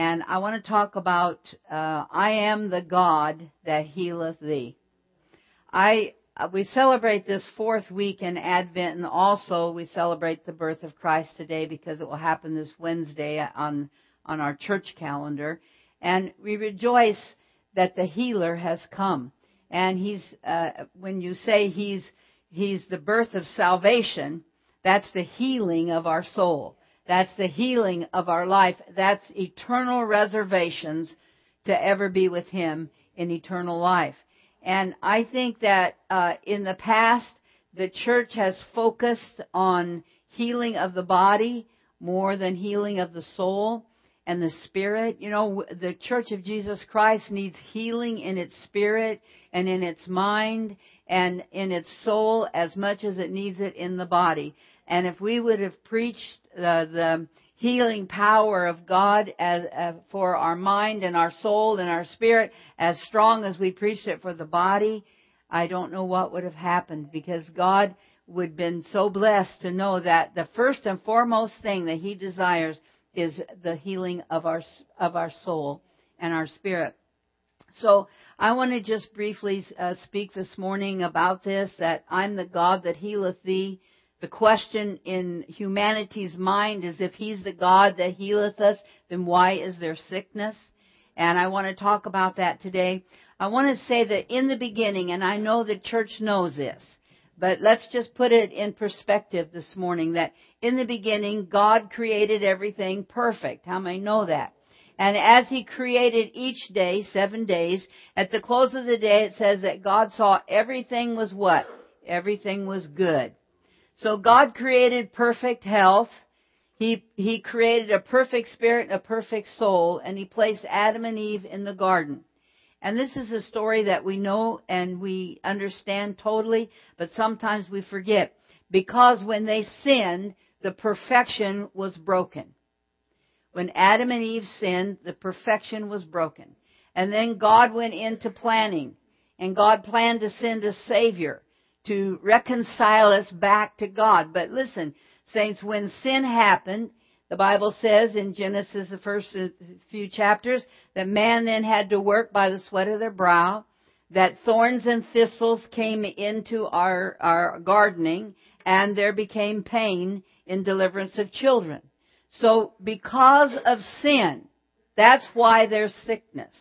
And I want to talk about, I am the God that healeth thee. We celebrate this fourth week in Advent, and also we celebrate the birth of Christ today because it will happen this Wednesday on our church calendar. And we rejoice that the healer has come. And he's, when you say he's the birth of salvation, that's the healing of our soul. That's the healing of our life. That's eternal reservations to ever be with him in eternal life. And I think that in the past, the church has focused on healing of the body more than healing of the soul and the spirit. You know, the Church of Jesus Christ needs healing in its spirit and in its mind and in its soul as much as it needs it in the body. And if we would have preached the healing power of God as, for our mind and our soul and our spirit as strong as we preached it for the body, I don't know what would have happened, because God would have been so blessed to know that the first and foremost thing that he desires is the healing of our soul and our spirit. So I want to just briefly speak this morning about this, that I'm the God that healeth thee. The question in humanity's mind is, if he's the God that healeth us, then why is there sickness? And I want to talk about that today. I want to say that in the beginning, and I know the church knows this, but let's just put it in perspective this morning, that in the beginning, God created everything perfect. How many know that? And as he created each day, 7 days, at the close of the day, it says that God saw everything was what? Everything was good. So God created perfect health. He created a perfect spirit and a perfect soul, and he placed Adam and Eve in the garden. And this is a story that we know and we understand totally, but sometimes we forget, because when they sinned, the perfection was broken. When Adam and Eve sinned, the perfection was broken. And then God went into planning, and God planned to send a Savior to reconcile us back to God. But listen, saints, when sin happened, the Bible says in Genesis, the first few chapters, that man then had to work by the sweat of their brow, that thorns and thistles came into our gardening, and there became pain in deliverance of children. So because of sin, that's why there's sickness.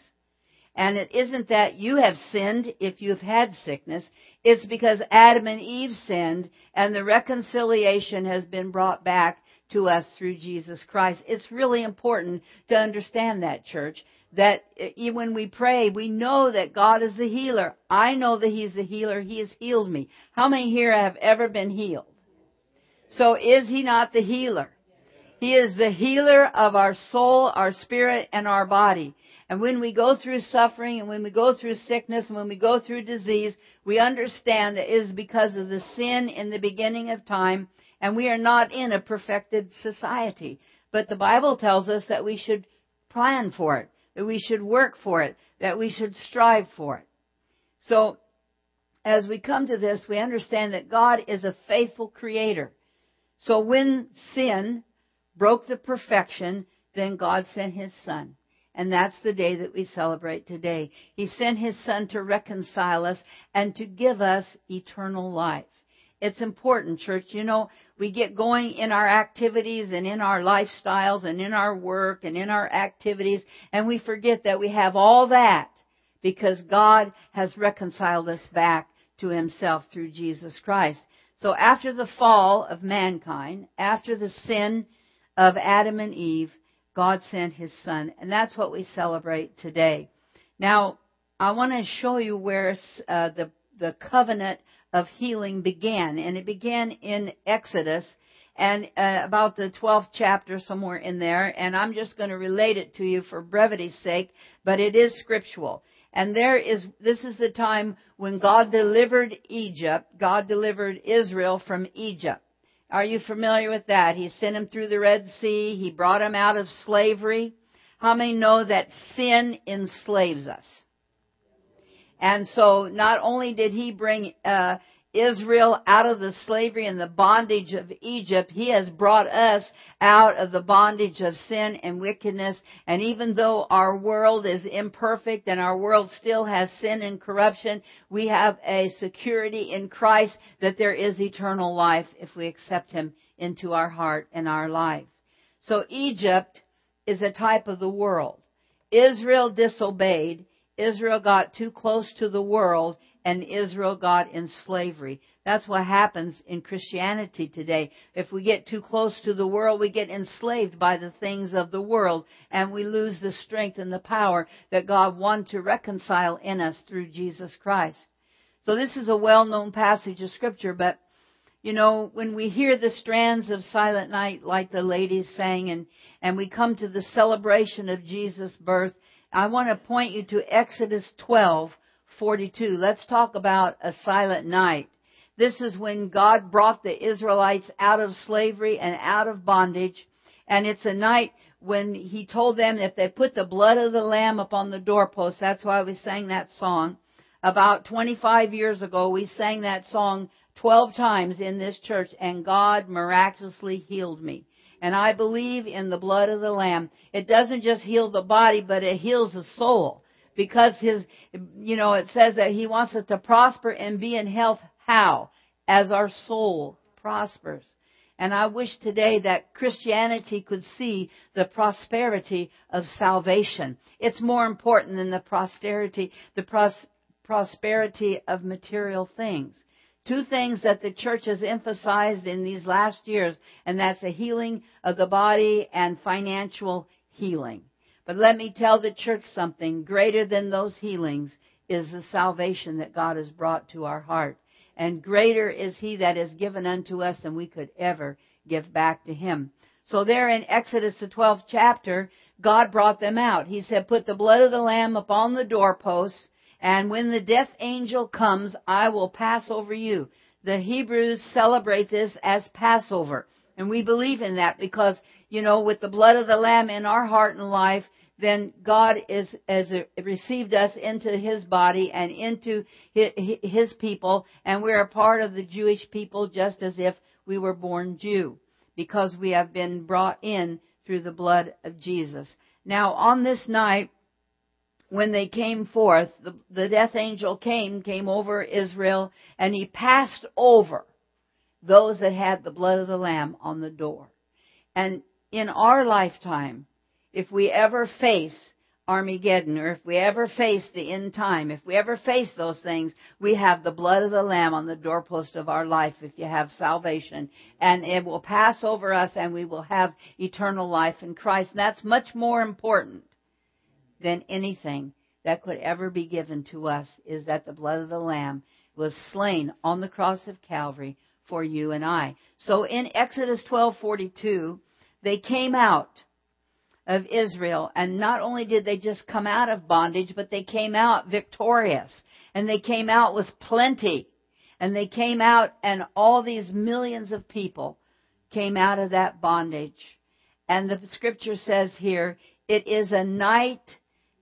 And it isn't that you have sinned if you've had sickness. It's because Adam and Eve sinned, and the reconciliation has been brought back to us through Jesus Christ. It's really important to understand that, church, that when we pray, we know that God is the healer. I know that he's the healer. He has healed me. How many here have ever been healed? So is he not the healer? He is the healer of our soul, our spirit, and our body. And when we go through suffering, and when we go through sickness, and when we go through disease, we understand that it is because of the sin in the beginning of time, and we are not in a perfected society. But the Bible tells us that we should plan for it, that we should work for it, that we should strive for it. So, as we come to this, we understand that God is a faithful creator. So when sin broke the perfection, then God sent his Son. And that's the day that we celebrate today. He sent his Son to reconcile us and to give us eternal life. It's important, church. You know, we get going in our activities and in our lifestyles and in our work and in our activities, and we forget that we have all that because God has reconciled us back to himself through Jesus Christ. So after the fall of mankind, after the sin of Adam and Eve, God sent his Son, and that's what we celebrate today. Now, I want to show you where the covenant of healing began, and it began in Exodus, and about the 12th chapter, somewhere in there, and I'm just going to relate it to you for brevity's sake, but it is scriptural. And this is the time when God delivered Egypt, God delivered Israel from Egypt. Are you familiar with that? He sent him through the Red Sea. He brought him out of slavery. How many know that sin enslaves us? And so not only did he bring Israel out of the slavery and the bondage of Egypt. He has brought us out of the bondage of sin and wickedness. And even though our world is imperfect and our world still has sin and corruption, we have a security in Christ that there is eternal life if we accept Him into our heart and our life. So Egypt is a type of the world. Israel disobeyed. Israel got too close to the world, and Israel got in slavery. That's what happens in Christianity today. If we get too close to the world, we get enslaved by the things of the world, and we lose the strength and the power that God wanted to reconcile in us through Jesus Christ. So this is a well-known passage of Scripture, but you know, when we hear the strands of Silent Night like the ladies sang, and we come to the celebration of Jesus' birth, I want to point you to Exodus 12:42. Let's talk about a silent night. This is when God brought the Israelites out of slavery and out of bondage. And it's a night when He told them if they put the blood of the Lamb upon the doorpost, that's why we sang that song. About 25 years ago, we sang that song 12 times in this church, and God miraculously healed me. And I believe in the blood of the Lamb. It doesn't just heal the body, but it heals the soul. Because it says that He wants us to prosper and be in health. How? As our soul prospers. And I wish today that Christianity could see the prosperity of salvation. It's more important than the prosperity of material things. Two things that the church has emphasized in these last years, and that's the healing of the body and financial healing. But let me tell the church something. Greater than those healings is the salvation that God has brought to our heart. And greater is He that is given unto us than we could ever give back to Him. So there in Exodus, the 12th chapter, God brought them out. He said, put the blood of the Lamb upon the doorposts. And when the death angel comes, I will pass over you. The Hebrews celebrate this as Passover. And we believe in that because, you know, with the blood of the Lamb in our heart and life, then God has received us into His body and into His people. And we're a part of the Jewish people just as if we were born Jew, because we have been brought in through the blood of Jesus. Now, on this night, when they came forth, the death angel came over Israel, and he passed over those that had the blood of the Lamb on the door. And in our lifetime, if we ever face Armageddon, or if we ever face the end time, if we ever face those things, we have the blood of the Lamb on the doorpost of our life if you have salvation. And it will pass over us, and we will have eternal life in Christ. And that's much more important than anything that could ever be given to us, is that the blood of the Lamb was slain on the cross of Calvary for you and I. So in Exodus 12:42, they came out of Israel, and not only did they just come out of bondage, but they came out victorious, and they came out with plenty, and they came out, and all these millions of people came out of that bondage. And the Scripture says here, it is a night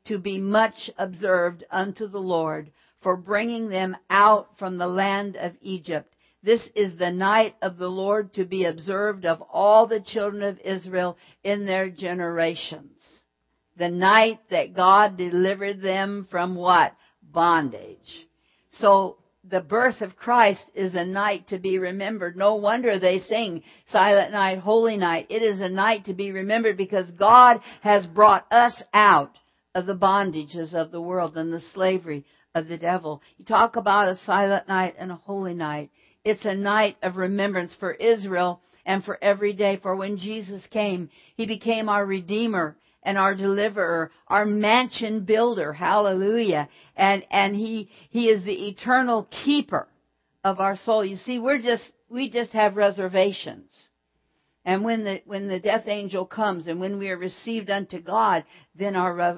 to be much observed unto the Lord for bringing them out from the land of Egypt. This is the night of the Lord to be observed of all the children of Israel in their generations. The night that God delivered them from what? Bondage. So the birth of Christ is a night to be remembered. No wonder they sing Silent Night, Holy Night. It is a night to be remembered because God has brought us out of the bondages of the world and the slavery of the devil. You talk about a silent night and a holy night. It's a night of remembrance for Israel and for every day. For when Jesus came, He became our Redeemer and our Deliverer, our mansion builder. Hallelujah. And He is the eternal keeper of our soul. You see, we just have reservations. And when the death angel comes, and when we are received unto God, then our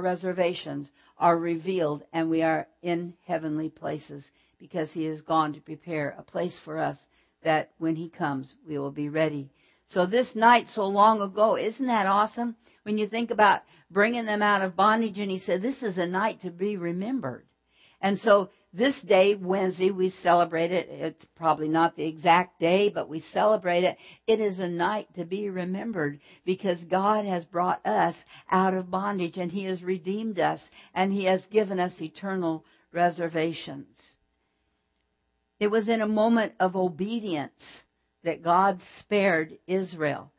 reservations are revealed, and we are in heavenly places, because He has gone to prepare a place for us that when He comes, we will be ready. So this night so long ago, isn't that awesome? When you think about bringing them out of bondage, and He said, this is a night to be remembered. And so this day, Wednesday, we celebrate it. It's probably not the exact day, but we celebrate it. It is a night to be remembered because God has brought us out of bondage and He has redeemed us and He has given us eternal reservations. It was in a moment of obedience that God spared Israel.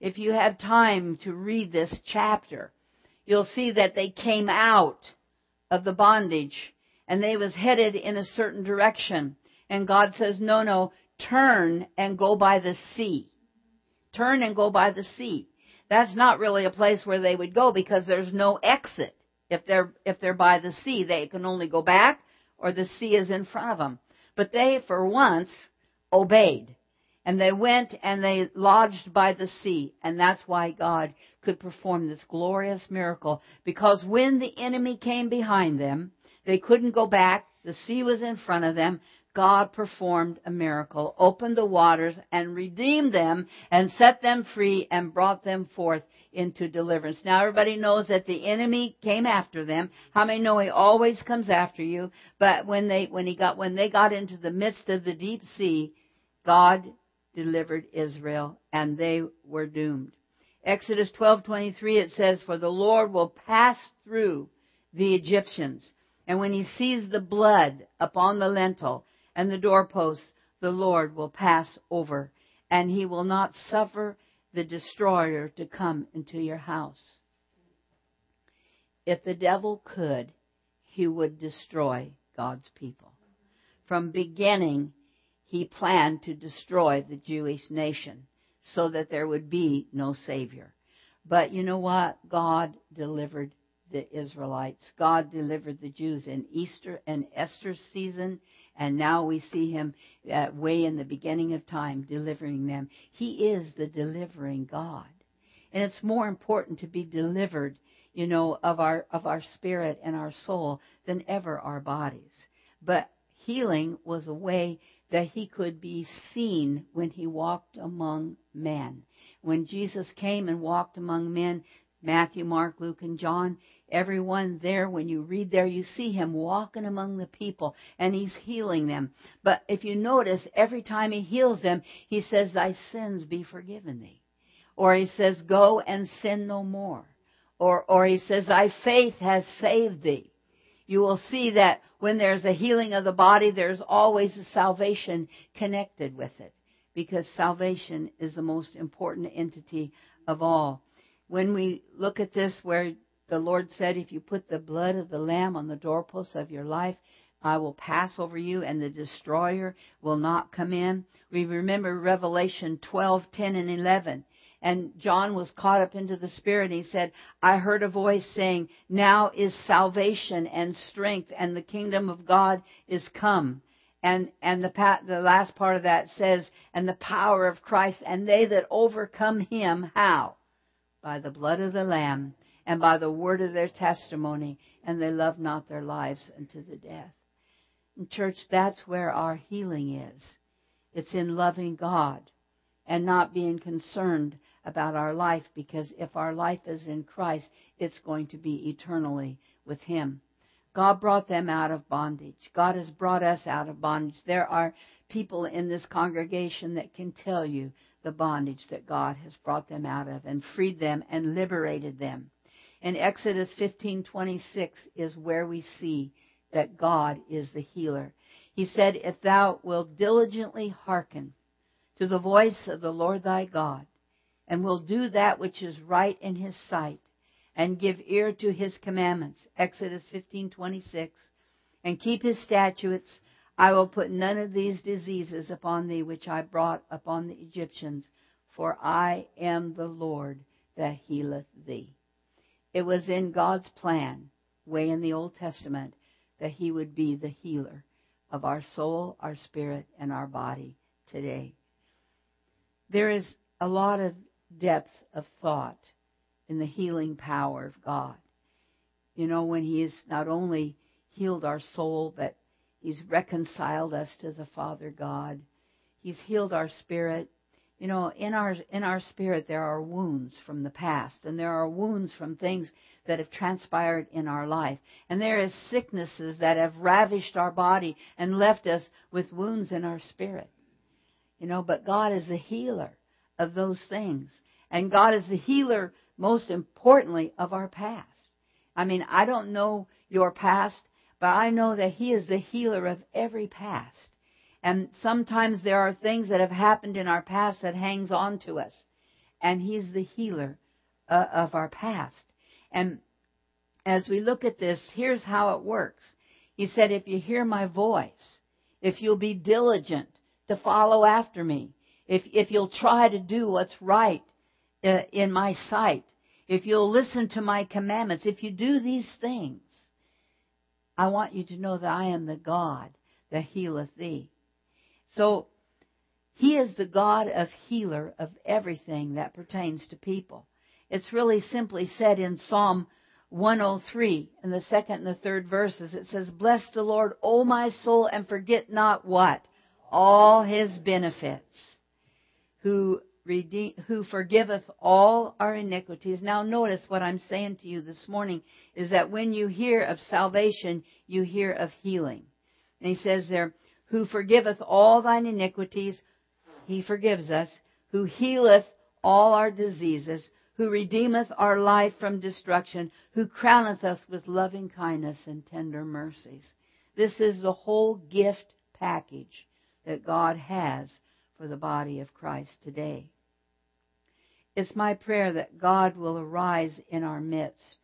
If you have time to read this chapter, you'll see that they came out of the bondage and they was headed in a certain direction. And God says, no, turn and go by the sea. Turn and go by the sea. That's not really a place where they would go because there's no exit. If they're by the sea, they can only go back or the sea is in front of them. But they, for once, obeyed. And they went and they lodged by the sea. And that's why God could perform this glorious miracle. Because when the enemy came behind them, they couldn't go back. The sea was in front of them. God performed a miracle, opened the waters and redeemed them and set them free and brought them forth into deliverance. Now everybody knows that the enemy came after them. How many know he always comes after you? But when they got into the midst of the deep sea, God delivered Israel and they were doomed. Exodus 12:23, it says, "For the Lord will pass through the Egyptians. And when he sees the blood upon the lintel and the doorposts, the Lord will pass over, and he will not suffer the destroyer to come into your house." If the devil could, he would destroy God's people. From beginning, he planned to destroy the Jewish nation so that there would be no Savior. But you know what? God delivered the Israelites. God delivered the Jews in Easter and Esther's season, and now we see him way in the beginning of time delivering them. He is the delivering God. And it's more important to be delivered, you know, of our spirit and our soul than ever our bodies. But healing was a way that he could be seen when he walked among men. When Jesus came and walked among men, Matthew, Mark, Luke, and John, everyone there, when you read there, you see him walking among the people, and he's healing them. But if you notice, every time he heals them, he says, "Thy sins be forgiven thee." Or he says, "Go and sin no more." Or he says, "Thy faith has saved thee." You will see that when there's a healing of the body, there's always a salvation connected with it, because salvation is the most important entity of all. When we look at this, where the Lord said, "If you put the blood of the Lamb on the doorposts of your life, I will pass over you and the destroyer will not come in." We remember Revelation 12:10 and 11. And John was caught up into the Spirit. He said, "I heard a voice saying, 'Now is salvation and strength and the kingdom of God is come.'" And the last part of that says, "And the power of Christ, and they that overcome him," how? "By the blood of the Lamb, and by the word of their testimony, and they love not their lives unto the death." And church, that's where our healing is. It's in loving God and not being concerned about our life, because if our life is in Christ, it's going to be eternally with Him. God brought them out of bondage. God has brought us out of bondage. There are people in this congregation that can tell you the bondage that God has brought them out of and freed them and liberated them. And Exodus 15:26 is where we see that God is the healer. He said, "If thou wilt diligently hearken to the voice of the Lord thy God, and wilt do that which is right in his sight, and give ear to his commandments," Exodus 15:26, "and keep his statutes, I will put none of these diseases upon thee which I brought upon the Egyptians, for I am the Lord that healeth thee." It was in God's plan, way in the Old Testament, that He would be the healer of our soul, our spirit, and our body today. There is a lot of depth of thought in the healing power of God. You know, when He has not only healed our soul, but He's reconciled us to the Father God. He's healed our spirit. You know, in our spirit there are wounds from the past, and there are wounds from things that have transpired in our life. And there is sicknesses that have ravished our body and left us with wounds in our spirit. You know, but God is the healer of those things. And God is the healer, most importantly, of our past. I mean, I don't know your past, but I know that He is the healer of every past. And sometimes there are things that have happened in our past that hangs on to us. And He's the healer of our past. And as we look at this, here's how it works. He said, if you hear my voice, if you'll be diligent to follow after me, if you'll try to do what's right in my sight, if you'll listen to my commandments, if you do these things, I want you to know that I am the God that healeth thee. So He is the God of healer of everything that pertains to people. It's really simply said in Psalm 103, in the second and the third verses, it says, bless the Lord, O my soul, and forget not what? All His benefits, who forgiveth all our iniquities. Now notice what I'm saying to you this morning is that when you hear of salvation, you hear of healing. And He says there, who forgiveth all thine iniquities, He forgives us, who healeth all our diseases, who redeemeth our life from destruction, who crowneth us with loving kindness and tender mercies. This is the whole gift package that God has for the body of Christ today. It's my prayer that God will arise in our midst.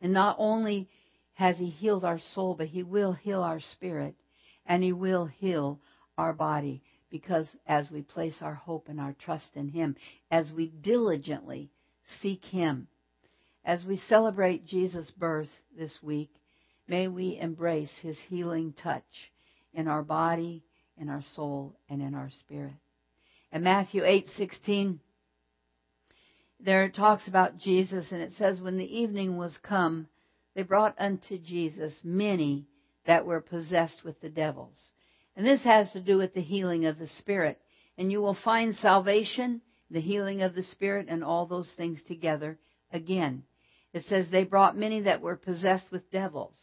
And not only has He healed our soul, but He will heal our spirit, and He will heal our body, because as we place our hope and our trust in Him, as we diligently seek Him. As we celebrate Jesus' birth this week, may we embrace His healing touch in our body, in our soul, and in our spirit. In Matthew 8:16, there it talks about Jesus, and it says, when the evening was come, they brought unto Jesus many that were possessed with the devils. And this has to do with the healing of the spirit. And you will find salvation, the healing of the spirit, and all those things together. Again, it says they brought many that were possessed with devils.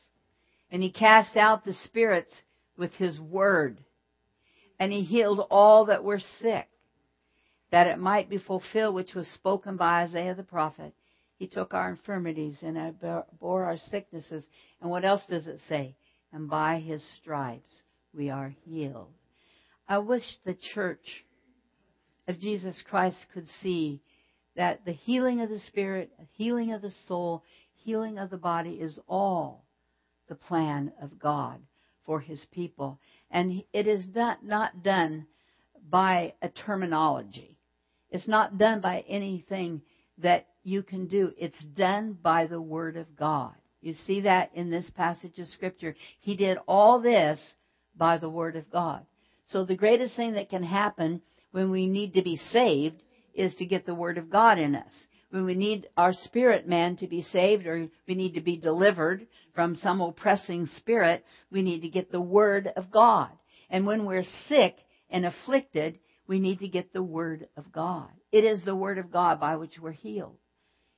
And He cast out the spirits with His word. And He healed all that were sick, that it might be fulfilled which was spoken by Isaiah the prophet. He took our infirmities and bore our sicknesses. And what else does it say? And by His stripes we are healed. I wish the church of Jesus Christ could see that the healing of the spirit, healing of the soul, healing of the body is all the plan of God for His people. And it is not done by a terminology. It's not done by anything that you can do. It's done by the Word of God. You see that in this passage of Scripture. He did all this by the Word of God. So the greatest thing that can happen when we need to be saved is to get the Word of God in us. When we need our spirit man to be saved, or we need to be delivered from some oppressing spirit, we need to get the Word of God. And when we're sick and afflicted, we need to get the Word of God. It is the Word of God by which we're healed.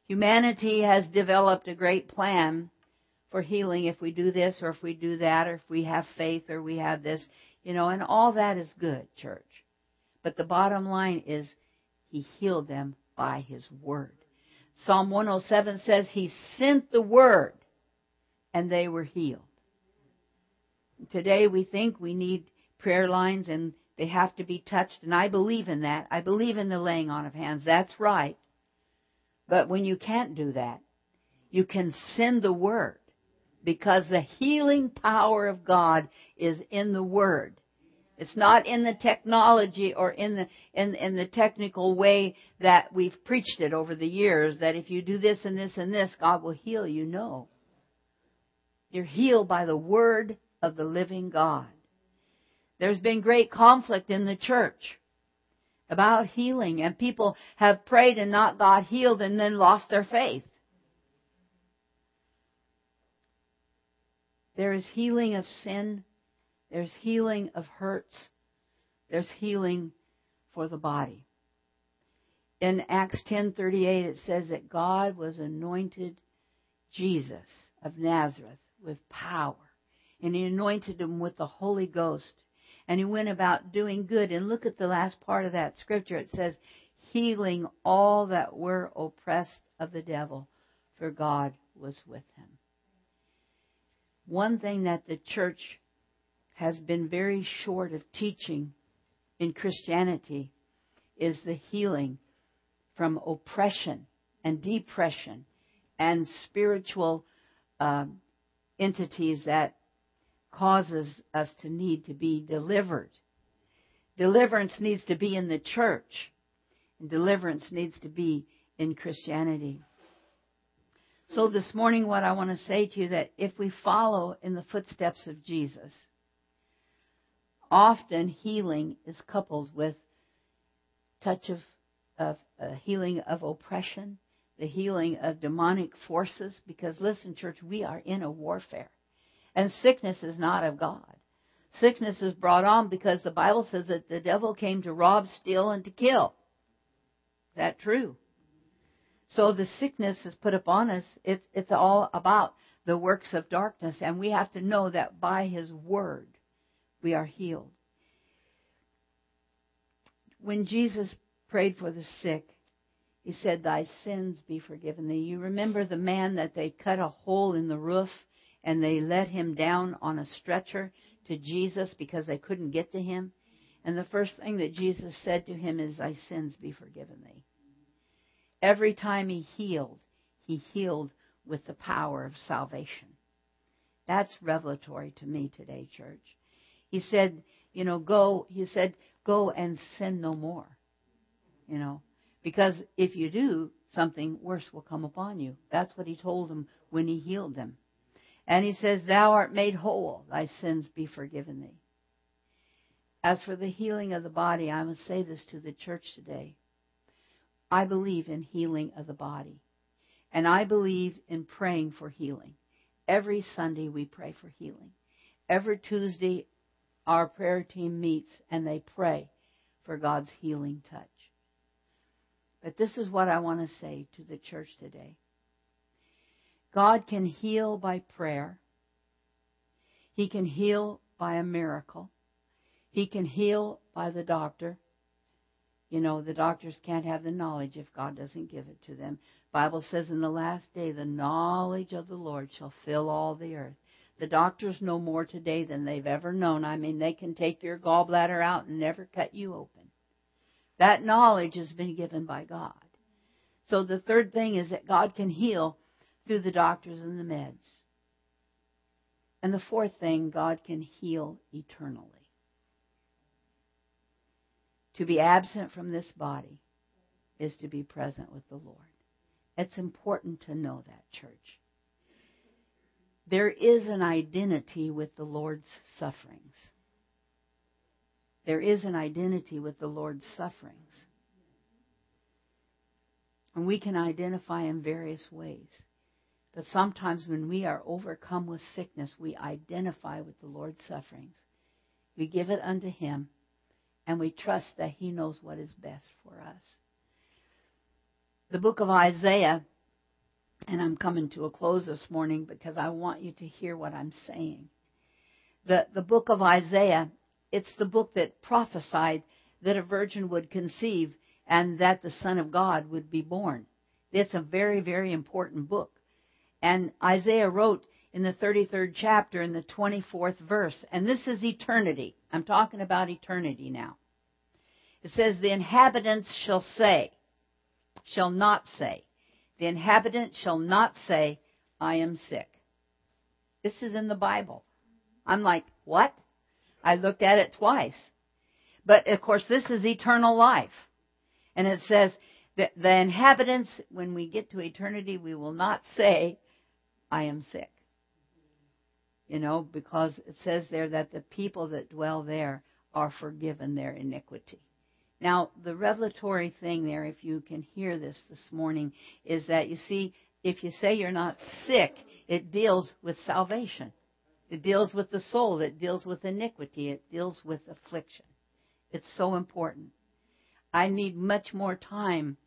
Humanity has developed a great plan for healing if we do this or if we do that or if we have faith or we have this, you know, and all that is good, church. But the bottom line is He healed them by His word. Psalm 107 says He sent the word and they were healed. Today we think we need prayer lines and they have to be touched. And I believe in that. I believe in the laying on of hands. That's right. But when you can't do that, you can send the word, because the healing power of God is in the word. It's not in the technology or in the technical way that we've preached it over the years, that if you do this and this and this, God will heal you. No. You're healed by the word of the living God. There's been great conflict in the church about healing, and people have prayed and not got healed and then lost their faith. There is healing of sin. There's healing of hurts. There's healing for the body. in Acts 10:38, it says that God was anointed Jesus of Nazareth with power, and he anointed him with the Holy Ghost, and he went about doing good. And look at the last part of that scripture. It says, healing all that were oppressed of the devil, for God was with him. One thing that the church has been very short of teaching in Christianity is the healing from oppression and depression and spiritual entities that causes us to need to be delivered. Deliverance needs to be in the church, and deliverance needs to be in Christianity. So this morning, what I want to say to you, that if we follow in the footsteps of Jesus, often healing is coupled with touch of healing of oppression, the healing of demonic forces. Because listen, church, we are in a warfare. And sickness is not of God. Sickness is brought on because the Bible says that the devil came to rob, steal, and to kill. Is that true? So the sickness is put upon us. It's all about the works of darkness. And we have to know that by his word, we are healed. When Jesus prayed for the sick, he said, "Thy sins be forgiven thee." You remember the man that they cut a hole in the roof and they let him down on a stretcher to Jesus because they couldn't get to him? And the first thing that Jesus said to him is, "Thy sins be forgiven thee." Every time he healed with the power of salvation. That's revelatory to me today, church. He said, go and sin no more, because if you do, something worse will come upon you. That's what he told them when he healed them. And he says, "Thou art made whole, thy sins be forgiven thee." As for the healing of the body, I must say this to the church today. I believe in healing of the body. And I believe in praying for healing. Every Sunday we pray for healing. Every Tuesday our prayer team meets and they pray for God's healing touch. But this is what I want to say to the church today. God can heal by prayer. He can heal by a miracle. He can heal by the doctor. The doctors can't have the knowledge if God doesn't give it to them. The Bible says in the last day, the knowledge of the Lord shall fill all the earth. The doctors know more today than they've ever known. I mean, they can take your gallbladder out and never cut you open. That knowledge has been given by God. So the third thing is that God can heal through the doctors and the meds. And the fourth thing, God can heal eternally. To be absent from this body is to be present with the Lord. It's important to know that, church. There is an identity with the Lord's sufferings. There is an identity with the Lord's sufferings. And we can identify in various ways. But sometimes when we are overcome with sickness, we identify with the Lord's sufferings. We give it unto him, and we trust that he knows what is best for us. The book of Isaiah, and I'm coming to a close this morning because I want you to hear what I'm saying. The book of Isaiah, it's the book that prophesied that a virgin would conceive and that the Son of God would be born. It's a very, very important book. And Isaiah wrote in the 33rd chapter in the 24th verse, and this is eternity. I'm talking about eternity now. It says, "The inhabitants the inhabitant shall not say, 'I am sick.'" This is in the Bible. I'm like, what? I looked at it twice. But, of course, this is eternal life. And it says that the inhabitants, when we get to eternity, we will not say, "I am sick." Because it says there that the people that dwell there are forgiven their iniquity. Now, the revelatory thing there, if you can hear this morning, is that, you see, if you say you're not sick, it deals with salvation. It deals with the soul. It deals with iniquity. It deals with affliction. It's so important. I need much more time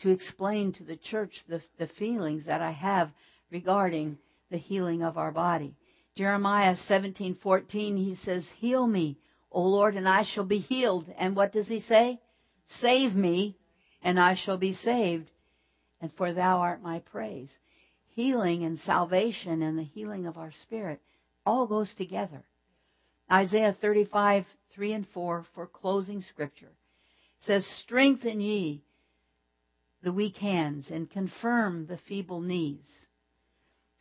to explain to the church the feelings that I have regarding the healing of our body. Jeremiah 17:14, he says, "Heal me, O Lord, and I shall be healed." And what does he say? "Save me, and I shall be saved, and for thou art my praise." Healing and salvation and the healing of our spirit all goes together. Isaiah 35:3-4 for closing scripture says, "Strengthen ye the weak hands and confirm the feeble knees.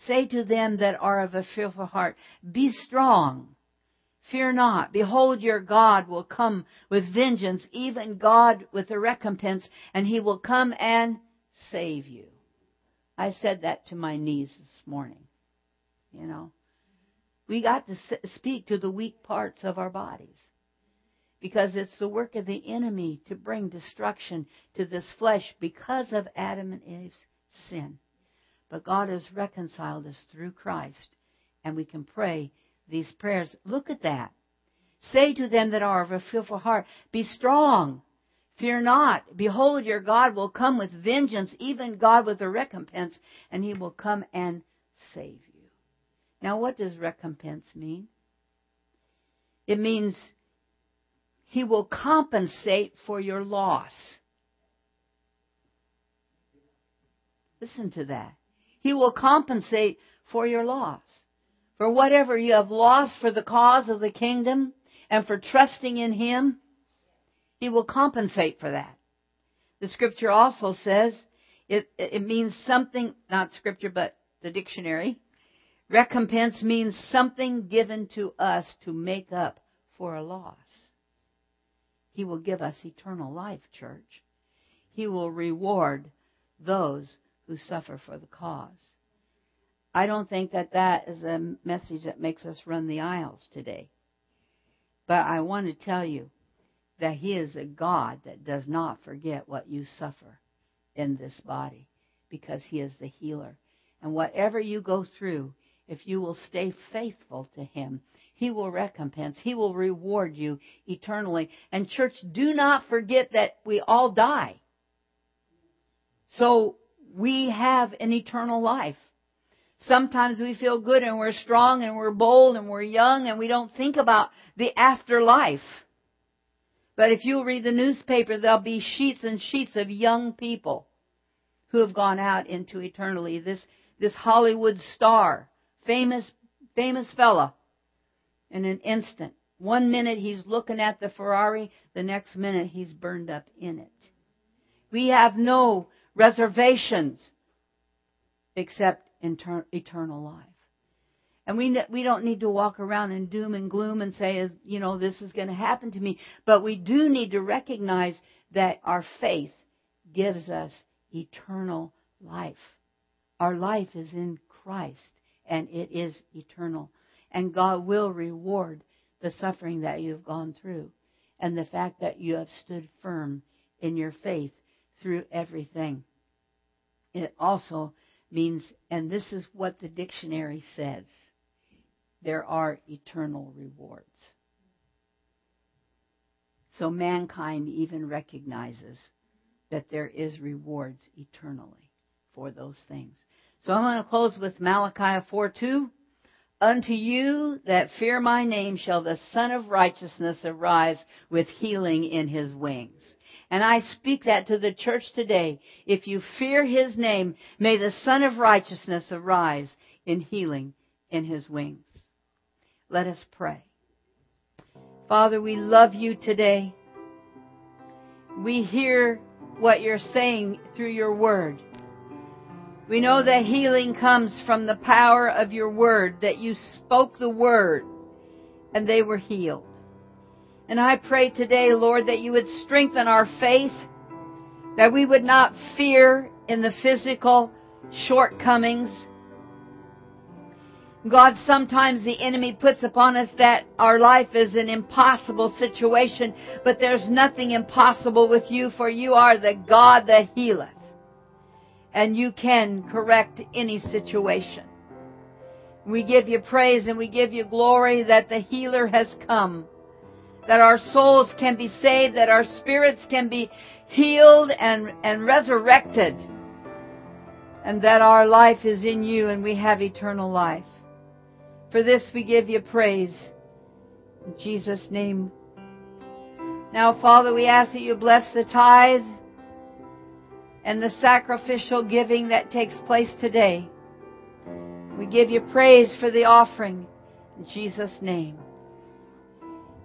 Say to them that are of a fearful heart, be strong, fear not. Behold, your God will come with vengeance, even God with a recompense, and he will come and save you." I said that to my knees this morning. You know, we got to speak to the weak parts of our bodies, because it's the work of the enemy to bring destruction to this flesh because of Adam and Eve's sin. But God has reconciled us through Christ, and we can pray these prayers. Look at that. "Say to them that are of a fearful heart, be strong, fear not. Behold, your God will come with vengeance, even God with a recompense, and he will come and save you." Now, what does recompense mean? It means he will compensate for your loss. Listen to that. He will compensate for your loss. For whatever you have lost for the cause of the kingdom and for trusting in him, he will compensate for that. The scripture also says, it means something, not scripture, but the dictionary. Recompense means something given to us to make up for a loss. He will give us eternal life, church. He will reward those who suffer for the cause. I don't think that is a message that makes us run the aisles today. But I want to tell you that he is a God that does not forget what you suffer in this body, because he is the healer. And whatever you go through, if you will stay faithful to him, he will recompense. He will reward you eternally. And church, do not forget that we all die. So we have an eternal life. Sometimes we feel good and we're strong and we're bold and we're young and we don't think about the afterlife. But if you read the newspaper, there'll be sheets and sheets of young people who have gone out into eternity. This Hollywood star, famous fella, in an instant. One minute he's looking at the Ferrari, the next minute he's burned up in it. We have no reservations except eternal life. And we don't need to walk around in doom and gloom and say, you know, this is going to happen to me. But we do need to recognize that our faith gives us eternal life. Our life is in Christ, and it is eternal. And God will reward the suffering that you've gone through and the fact that you have stood firm in your faith through everything. It also means, and this is what the dictionary says, there are eternal rewards. So mankind even recognizes that there is rewards eternally for those things. So I'm going to close with Malachi 4:2. "Unto you that fear my name shall the Son of Righteousness arise with healing in his wings." And I speak that to the church today. If you fear his name, may the Son of Righteousness arise in healing in his wings. Let us pray. Father, we love you today. We hear what you're saying through your word. We know that healing comes from the power of your word, that you spoke the word and they were healed. And I pray today, Lord, that you would strengthen our faith, that we would not fear in the physical shortcomings. God, sometimes the enemy puts upon us that our life is an impossible situation, but there's nothing impossible with you, for you are the God that healeth, and you can correct any situation. We give you praise and we give you glory that the healer has come, that our souls can be saved, that our spirits can be healed and resurrected, and that our life is in you and we have eternal life. For this we give you praise. In Jesus' name. Now, Father, we ask that you bless the tithe and the sacrificial giving that takes place today. We give you praise for the offering. In Jesus' name.